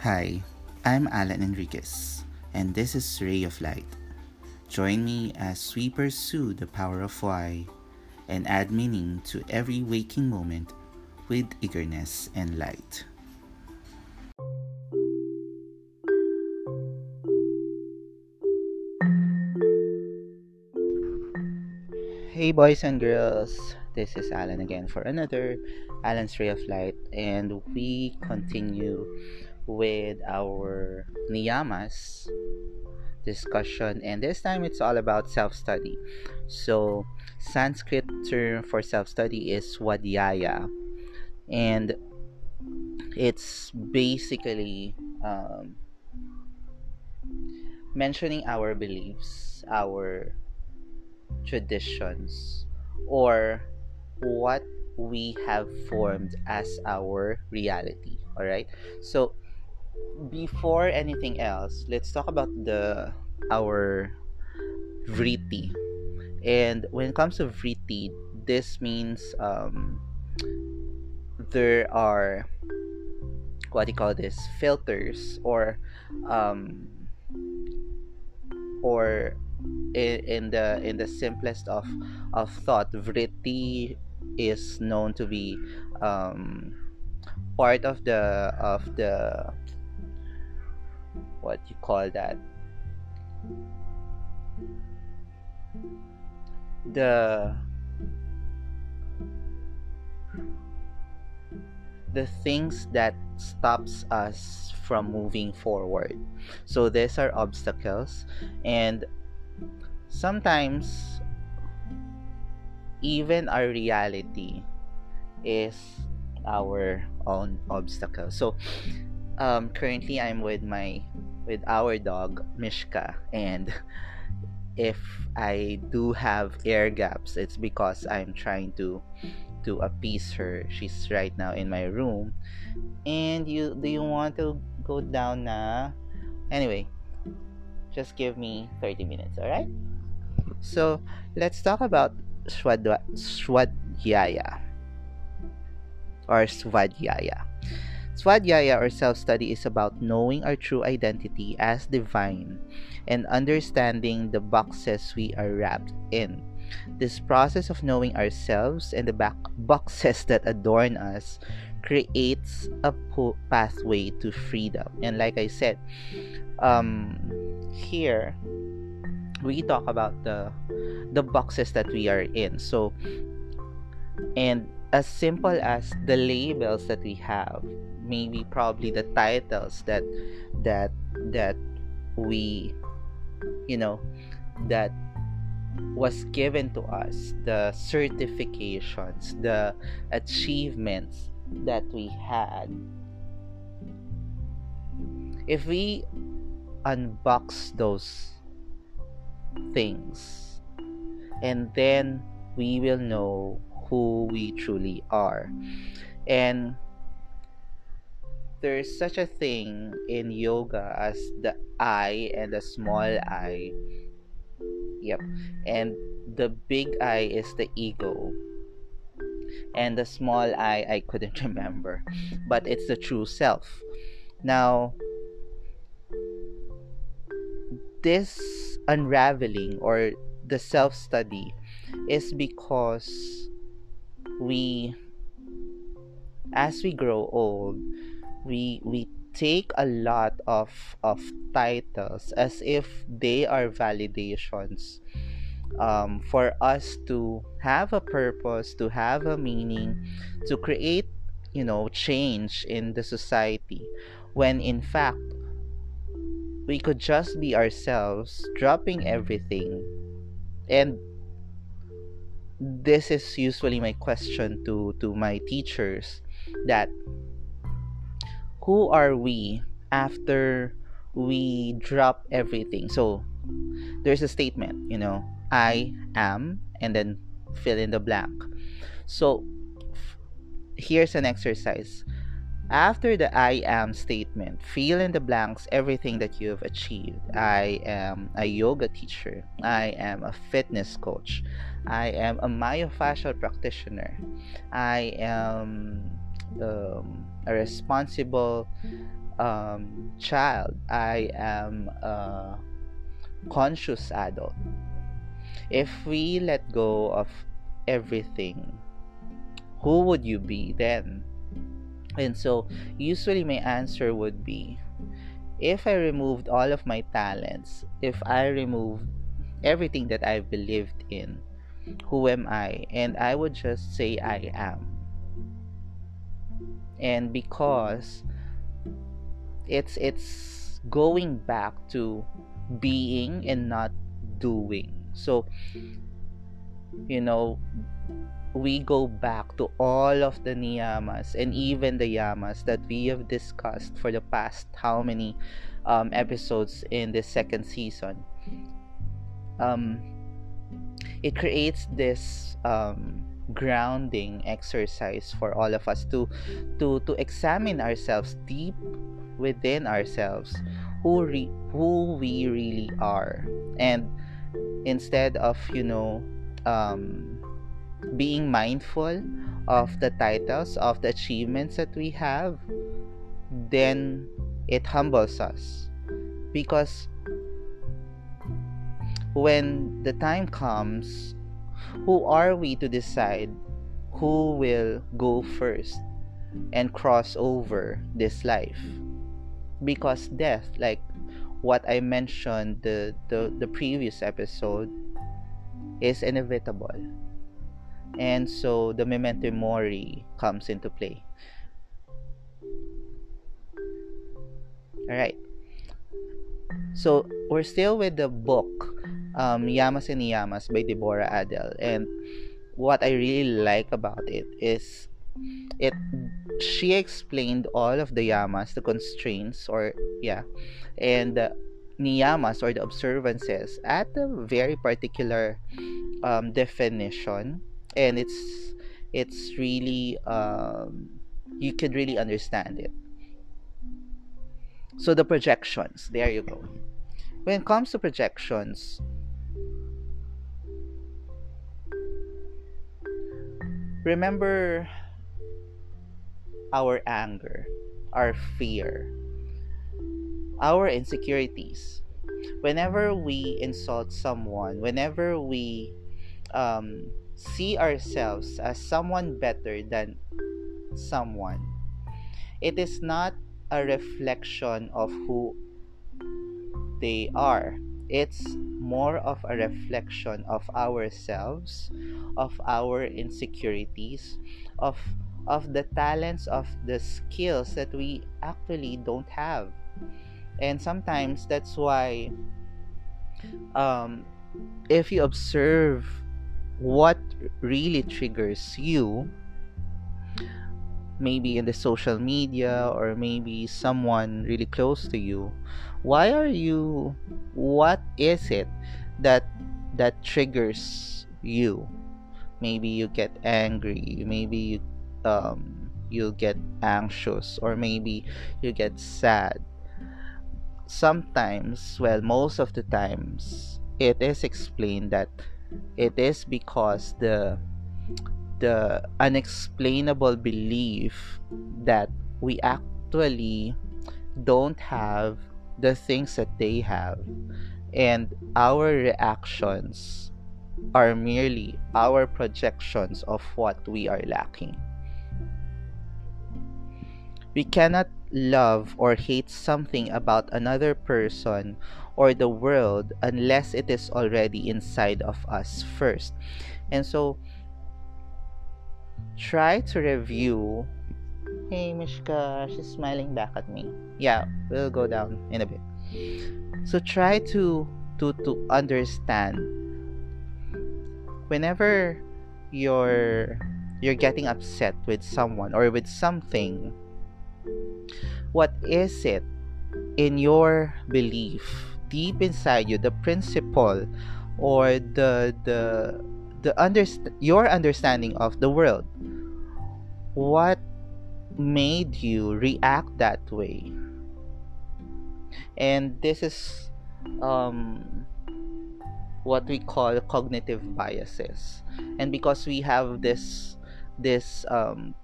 Hi, I'm Alan Enriquez, and this is Ray of Light. Join me as we pursue the power of why and add meaning to every waking moment with eagerness and light. Hey boys and girls, this is Alan again for another Alan's Ray of Light, and we continue with our niyamas discussion, and this time it's all about self-study. So Sanskrit term for self-study is swadhyaya, and it's basically mentioning our beliefs, our traditions, or what we have formed as our reality. All right, so before anything else, let's talk about our vritti. And when it comes to vritti, this means there are filters or in the simplest of thought, vritti is known to be part of the what you call that, the things that stops us from moving forward. So these are obstacles, and sometimes even our reality is our own obstacle. So currently I'm with our dog Mishka, and if I do have air gaps, it's because I'm trying to appease her. She's right now in my room. And do you want to go down na? Anyway, just give me 30 minutes, alright? So let's talk about swadhyaya or swadhyaya. Swadhyaya or self-study is about knowing our true identity as divine and understanding the boxes we are wrapped in. This process of knowing ourselves and the boxes that adorn us creates a pathway to freedom. And like I said, here we talk about the boxes that we are in. So, and as simple as the labels that we have, maybe probably the titles that we, you know, that was given to us, the certifications, the achievements that we had. If we unbox those things, and then we will know who we truly are. And there's such a thing in yoga as the I and the small I. Yep. And the big I is the ego, and the small I couldn't remember, but it's the true self. Now, this unraveling or the self-study is because we, as we grow old, we take a lot of titles as if they are validations for us to have a purpose, to have a meaning, to create, you know, change in the society, when in fact we could just be ourselves, dropping everything. And this is usually my question to my teachers, that who are we after we drop everything? So there's a statement, you know, I am, and then fill in the blank. So here's an exercise. After the I am statement, fill in the blanks everything that you have achieved. I am a yoga teacher. I am a fitness coach. I am a myofascial practitioner. I am a responsible child, I am a conscious adult. If we let go of everything, who would you be then? And so usually my answer would be, if I removed all of my talents, if I removed everything that I believed in, who am I? And I would just say I am. And because it's going back to being and not doing. So, you know, we go back to all of the niyamas and even the yamas that we have discussed for the past how many episodes in this second season. It creates this grounding exercise for all of us to examine ourselves deep within ourselves, who we really are, and instead of being mindful of the titles, of the achievements that we have, then it humbles us, because when the time comes, who are we to decide who will go first and cross over this life? Because death, like what I mentioned the previous episode, is inevitable. And so the memento mori comes into play. Alright. So we're still with the book Yamas and Niyamas by Deborah Adel, and what I really like about it is she explained all of the yamas, the constraints, and the niyamas, or the observances, at a very particular definition, and it's really you could really understand it. So the projections, there you go. When it comes to projections, remember our anger, our fear, our insecurities. Whenever we insult someone, whenever we see ourselves as someone better than someone, it is not a reflection of who they are. It's more of a reflection of ourselves, of our insecurities, of the talents, of the skills that we actually don't have. And sometimes that's why if you observe what really triggers you, maybe in the social media, or maybe someone really close to you, what is it that triggers you? Maybe you get angry, maybe you you'll get anxious, or maybe you get sad. Sometimes, well, most of the times, it is explained that it is because the unexplainable belief that we actually don't have the things that they have, and our reactions are merely our projections of what we are lacking. We cannot love or hate something about another person or the world unless it is already inside of us first. And so try to review. Hey, Mishka, she's smiling back at me. Yeah, we'll go down in a bit. So try to understand, whenever you're getting upset with someone or with something, what is it in your belief deep inside you, the principle or your understanding of the world? What made you react that way? And this is what we call cognitive biases. And because we have this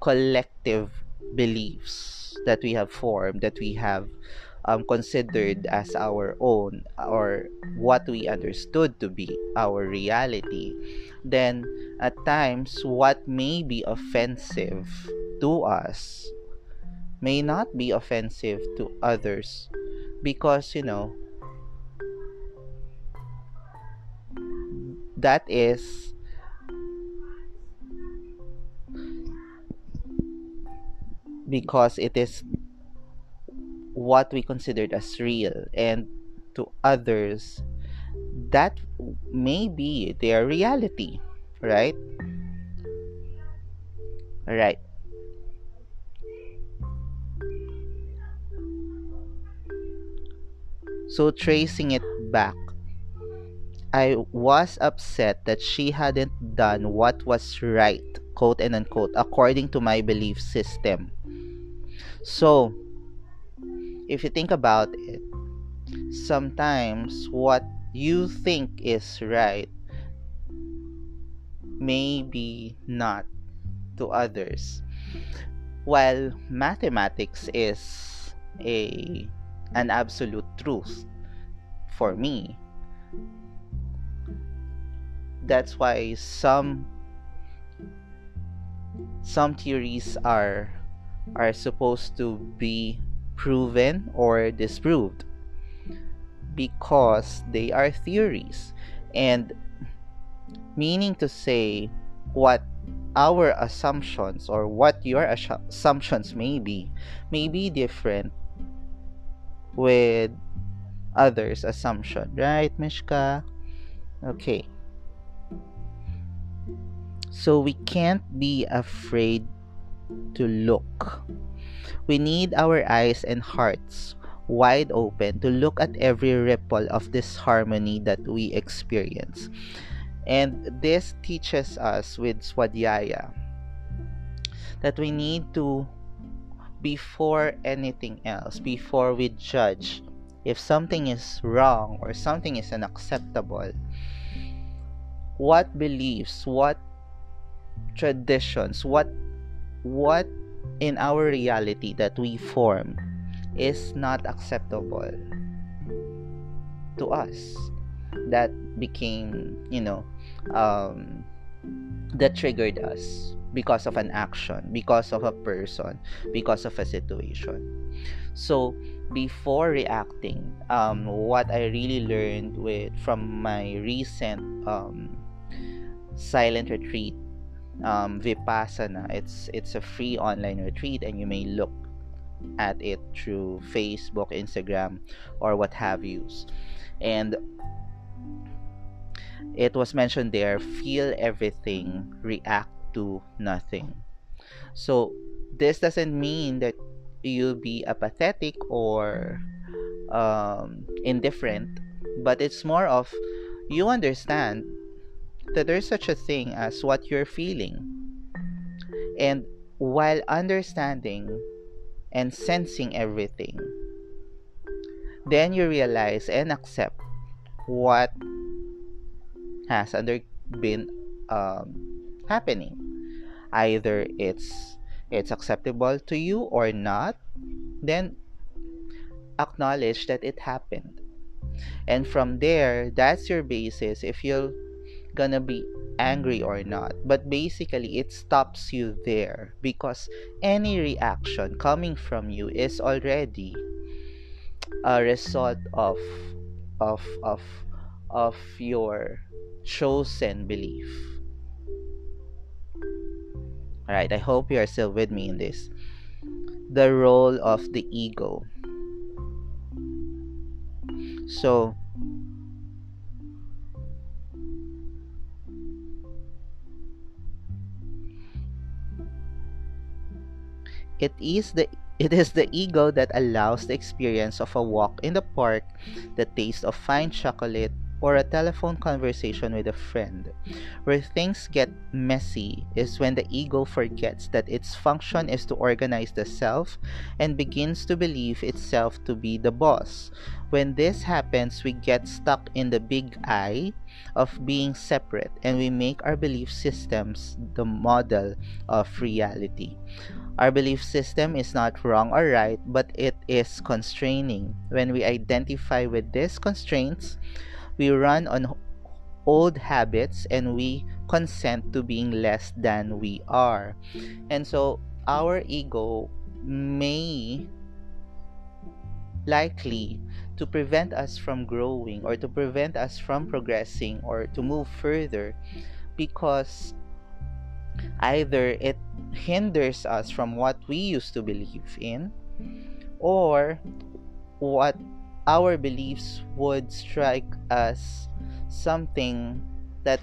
collective beliefs that we have formed, that we have considered as our own, or what we understood to be our reality, then at times what may be offensive to us may not be offensive to others, because, you know, that is because it is what we considered as real, and to others that may be their reality, right? Right. So tracing it back, I was upset that she hadn't done what was right, quote and unquote, according to my belief system. So if you think about it, sometimes what you think is right may be not to others. While mathematics is an absolute truth for me, that's why some theories are supposed to be proven or disproved, because they are theories, and meaning to say what our assumptions or what your assumptions may be different with others' assumption, right, Mishka? Okay, so we can't be afraid to look. We need our eyes and hearts wide open to look at every ripple of disharmony that we experience. And this teaches us with swadhyaya that we need to, before anything else, before we judge if something is wrong or something is unacceptable, what beliefs, what traditions, what in our reality that we form is not acceptable to us. That became, you know, that triggered us because of an action, because of a person, because of a situation. So before reacting, what I really learned from my recent silent retreat, Vipassana, it's a free online retreat, and you may look at it through Facebook, Instagram, or what have you. And it was mentioned there, feel everything, react to nothing. So this doesn't mean that you'll be apathetic or indifferent, but it's more of, you understand that there's such a thing as what you're feeling. And while understanding and sensing everything, then you realize and accept what has been happening. Either it's acceptable to you or not, then acknowledge that it happened. And from there, that's your basis if you'll gonna be angry or not. But basically it stops you there, because any reaction coming from you is already a result of your chosen belief. All right, I hope you are still with me in this. The role of the ego. So It is the ego that allows the experience of a walk in the park, the taste of fine chocolate, or a telephone conversation with a friend. Where things get messy is when the ego forgets that its function is to organize the self and begins to believe itself to be the boss. When this happens, we get stuck in the big I of being separate, and we make our belief systems the model of reality. Our belief system is not wrong or right, but it is constraining. When we identify with these constraints, we run on old habits and we consent to being less than we are. And so our ego may likely to prevent us from growing or to prevent us from progressing or to move further, because either it hinders us from what we used to believe in, or what our beliefs would strike as something that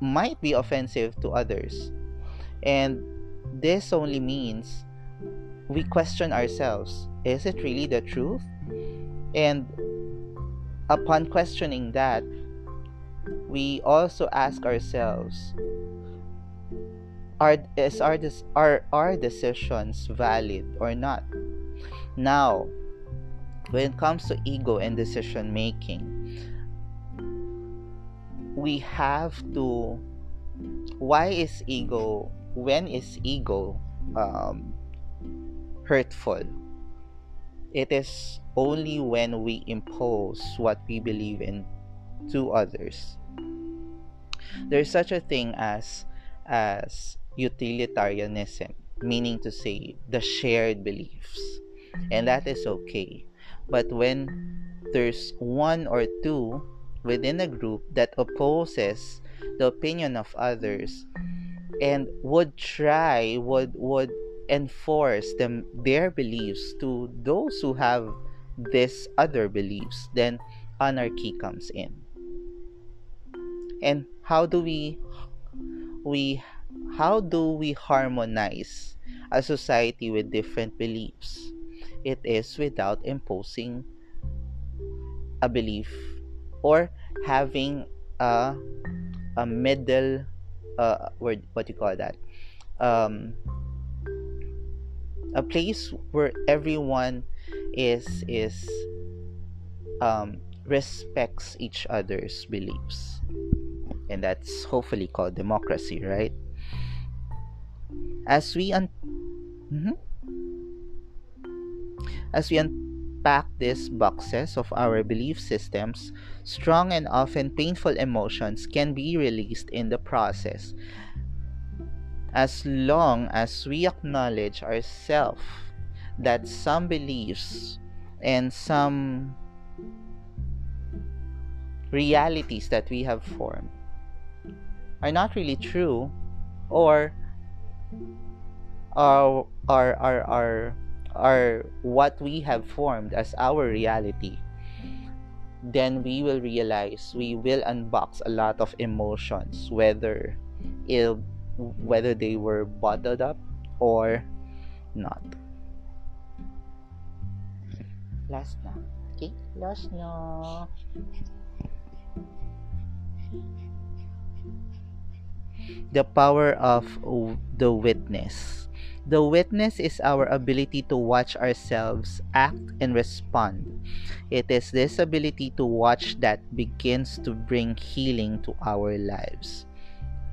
might be offensive to others. And this only means we question ourselves, is it really the truth? And upon questioning that, we also ask ourselves, are our decisions valid or not? Now, when it comes to ego and decision making, we have to, when is ego hurtful? It is only when we impose what we believe in to others. There's such a thing as utilitarianism, meaning to say the shared beliefs, and that is okay. But when there's one or two within a group that opposes the opinion of others and would enforce their beliefs to those who have these other beliefs, then anarchy comes in. And how do we harmonize a society with different beliefs? It is without imposing a belief or having a middle a place where everyone is respects each other's beliefs. And that's hopefully called democracy, right? As we unpack these boxes of our belief systems, strong and often painful emotions can be released in the process, as long as we acknowledge ourselves that some beliefs and some realities that we have formed are not really true, or are what we have formed as our reality. Then we will realize, we will unbox a lot of emotions, whether they were bottled up or not. Last na. Okay? Last na. The power of the witness. The witness is our ability to watch ourselves act and respond. It is this ability to watch that begins to bring healing to our lives.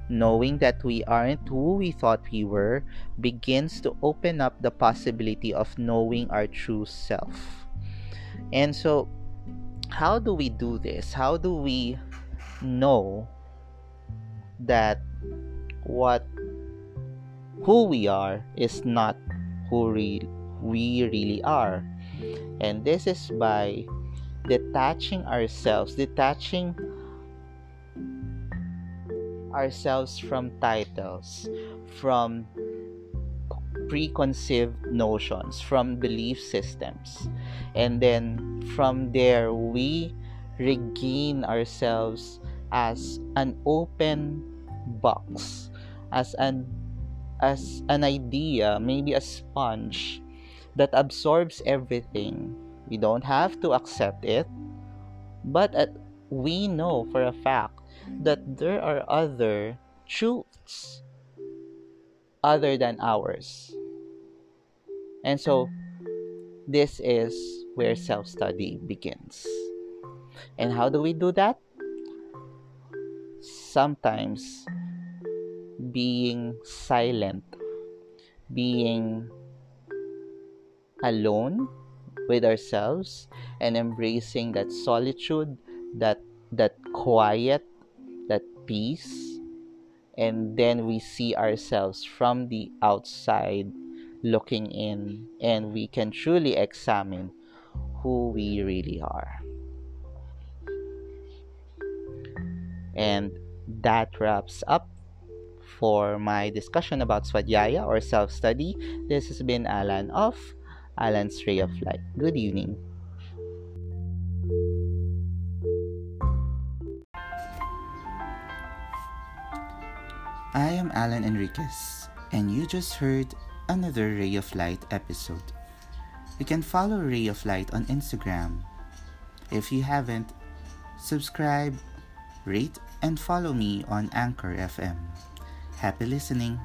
Knowing that we aren't who we thought we were begins to open up the possibility of knowing our true self. And so, how do we do this? How do we know that who we are is not who we really are? And this is by detaching ourselves from titles, from preconceived notions, from belief systems, and then from there we regain ourselves as an open box, as an idea, maybe a sponge that absorbs everything. We don't have to accept it, but we know for a fact that there are other truths other than ours. And so this is where self-study begins. And how do we do that? Sometimes being silent being alone with ourselves and embracing that solitude, that quiet, that peace, and then we see ourselves from the outside looking in, and we can truly examine who we really are. And that wraps up for my discussion about swadhyaya or self-study. This has been Alan of Alan's Ray of Light. Good evening. I am Alan Enriquez, and you just heard another Ray of Light episode. You can follow Ray of Light on Instagram. If you haven't, subscribe, rate, and follow me on Anchor FM. Happy listening!